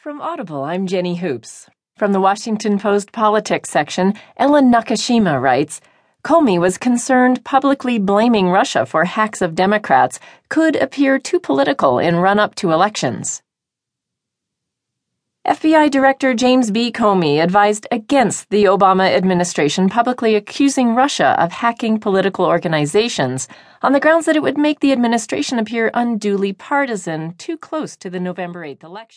From Audible, I'm Jenny Hoops. From the Washington Post politics section, Ellen Nakashima writes, Comey was concerned publicly blaming Russia for hacks of Democrats could appear too political in run-up to elections. FBI Director James B. Comey advised against the Obama administration publicly accusing Russia of hacking political organizations on the grounds that it would make the administration appear unduly partisan, too close to the November 8th election.